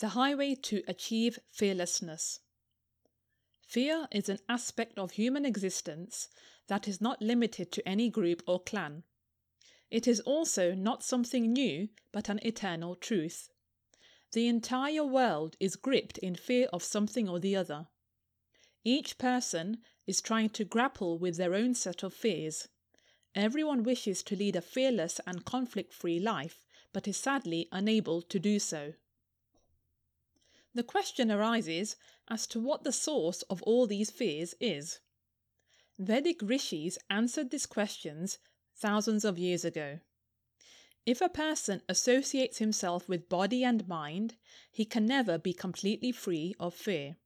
The highway to achieve fearlessness. Fear is an aspect of human existence that is not limited to any group or clan. It is also not something new, but an eternal truth. The entire world is gripped in fear of something or the other. Each person is trying to grapple with their own set of fears. Everyone wishes to lead a fearless and conflict-free life, but is sadly unable to do so. The question arises as to what the source of all these fears is. Vedic rishis answered these questions thousands of years ago. If a person associates himself with body and mind, he can never be completely free of fear.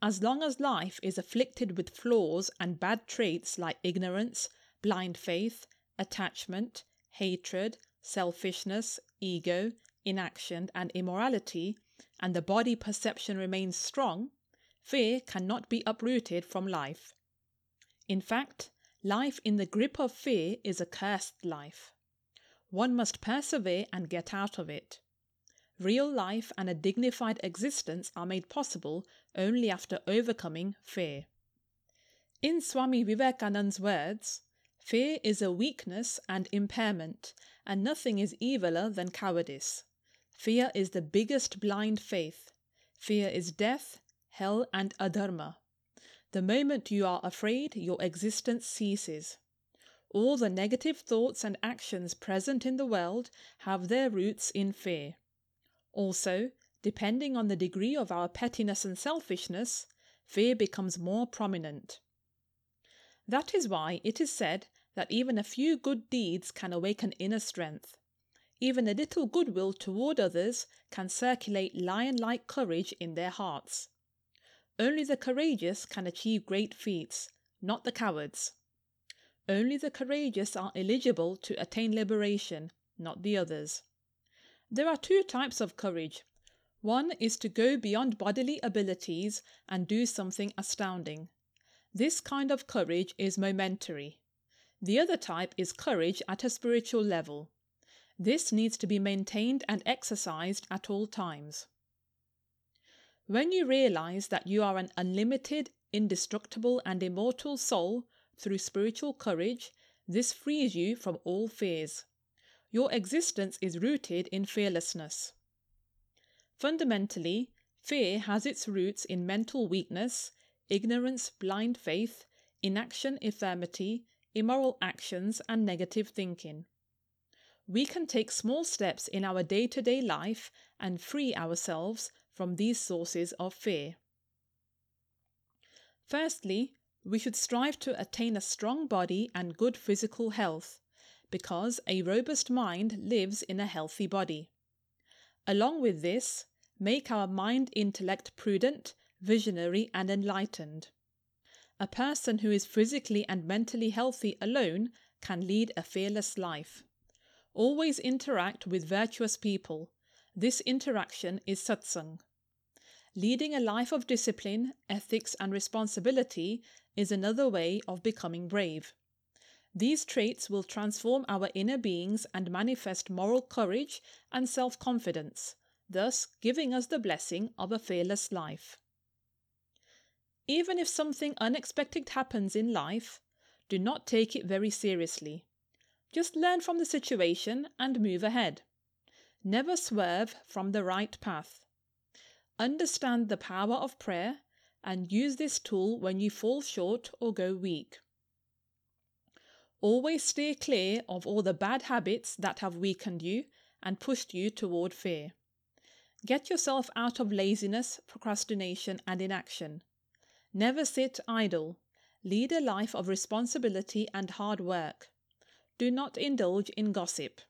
As long as life is afflicted with flaws and bad traits like ignorance, blind faith, attachment, hatred, selfishness, ego, inaction, and immorality, and the body perception remains strong, fear cannot be uprooted from life. In fact, life in the grip of fear is a cursed life. One must persevere and get out of it. Real life and a dignified existence are made possible only after overcoming fear. In Swami Vivekananda's words, "Fear is a weakness and impairment, and nothing is eviler than cowardice. Fear is the biggest blind faith. Fear is death, hell, and adharma. The moment you are afraid, your existence ceases. All the negative thoughts and actions present in the world have their roots in fear. Also, depending on the degree of our pettiness and selfishness, fear becomes more prominent. That is why it is said that even a few good deeds can awaken inner strength. Even a little goodwill toward others can circulate lion-like courage in their hearts. Only the courageous can achieve great feats, not the cowards. Only the courageous are eligible to attain liberation, not the others. There are two types of courage. One is to go beyond bodily abilities and do something astounding. This kind of courage is momentary. The other type is courage at a spiritual level. This needs to be maintained and exercised at all times. When you realize that you are an unlimited, indestructible, and immortal soul through spiritual courage, this frees you from all fears. Your existence is rooted in fearlessness. Fundamentally, fear has its roots in mental weakness, ignorance, blind faith, inaction, infirmity, immoral actions, and negative thinking. We can take small steps in our day-to-day life and free ourselves from these sources of fear. Firstly, we should strive to attain a strong body and good physical health, because a robust mind lives in a healthy body. Along with this, make our mind-intellect prudent, visionary, and enlightened. A person who is physically and mentally healthy alone can lead a fearless life. Always interact with virtuous people. This interaction is satsang. Leading a life of discipline, ethics, and responsibility is another way of becoming brave. These traits will transform our inner beings and manifest moral courage and self-confidence, thus giving us the blessing of a fearless life. Even if something unexpected happens in life, do not take it very seriously. Just learn from the situation and move ahead. Never swerve from the right path. Understand the power of prayer and use this tool when you fall short or go weak. Always steer clear of all the bad habits that have weakened you and pushed you toward fear. Get yourself out of laziness, procrastination, and inaction. Never sit idle. Lead a life of responsibility and hard work. Do not indulge in gossip.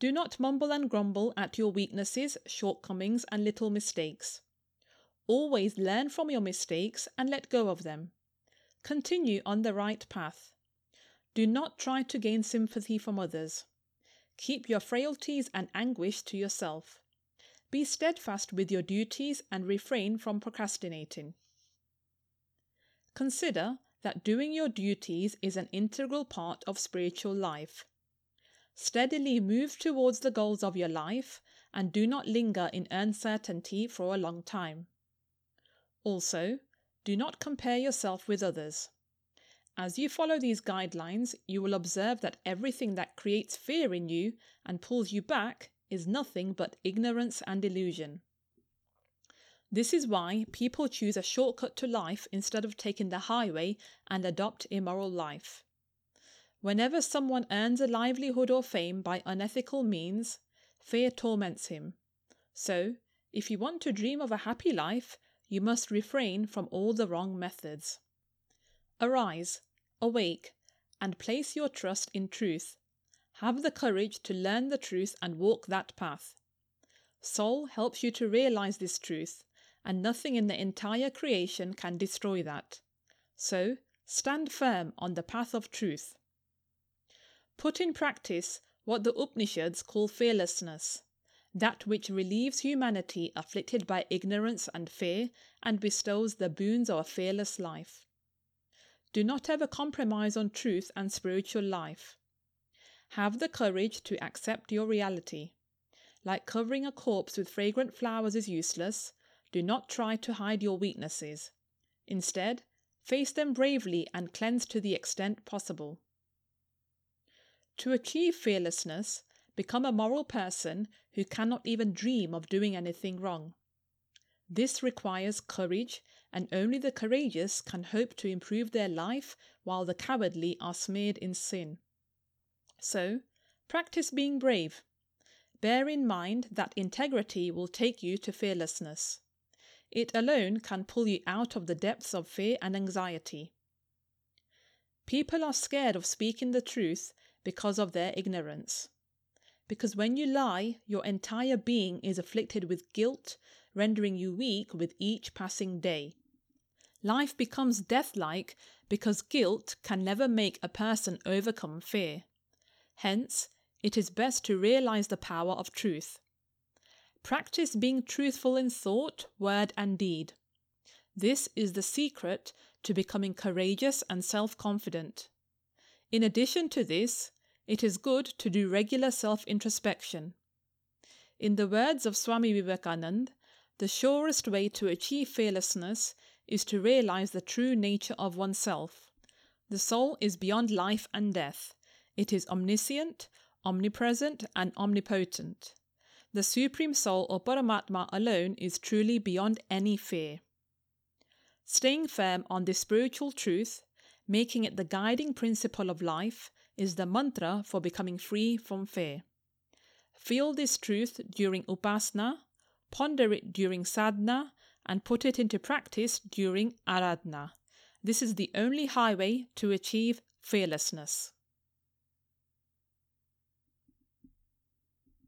Do not mumble and grumble at your weaknesses, shortcomings, and little mistakes. Always learn from your mistakes and let go of them. Continue on the right path. Do not try to gain sympathy from others. Keep your frailties and anguish to yourself. Be steadfast with your duties and refrain from procrastinating. Consider that doing your duties is an integral part of spiritual life. Steadily move towards the goals of your life and do not linger in uncertainty for a long time. Also, do not compare yourself with others. As you follow these guidelines, you will observe that everything that creates fear in you and pulls you back is nothing but ignorance and illusion. This is why people choose a shortcut to life instead of taking the highway and adopt immoral life. Whenever someone earns a livelihood or fame by unethical means, fear torments him. So, if you want to dream of a happy life, you must refrain from all the wrong methods. Arise, awake, and place your trust in truth. Have the courage to learn the truth and walk that path. Soul helps you to realize this truth, and nothing in the entire creation can destroy that. So, stand firm on the path of truth. Put in practice what the Upanishads call fearlessness, that which relieves humanity afflicted by ignorance and fear and bestows the boons of a fearless life. Do not ever compromise on truth and spiritual life. Have the courage to accept your reality. Like covering a corpse with fragrant flowers is useless, do not try to hide your weaknesses. Instead, face them bravely and cleanse to the extent possible. To achieve fearlessness, become a moral person who cannot even dream of doing anything wrong. This requires courage, and only the courageous can hope to improve their life while the cowardly are smeared in sin. So, practice being brave. Bear in mind that integrity will take you to fearlessness. It alone can pull you out of the depths of fear and anxiety. People are scared of speaking the truth because of their ignorance. Because when you lie, your entire being is afflicted with guilt, rendering you weak with each passing day. Life becomes death-like because guilt can never make a person overcome fear. Hence, it is best to realize the power of truth. Practice being truthful in thought, word, and deed. This is the secret to becoming courageous and self-confident. In addition to this, it is good to do regular self-introspection. In the words of Swami Vivekananda, the surest way to achieve fearlessness is to realize the true nature of oneself. The soul is beyond life and death. It is omniscient, omnipresent, and omnipotent. The Supreme Soul or Paramatma alone is truly beyond any fear. Staying firm on this spiritual truth, making it the guiding principle of life, is the mantra for becoming free from fear. Feel this truth during Upasna, ponder it during Sadhana, and put it into practice during Aradhana. This is the only highway to achieve fearlessness.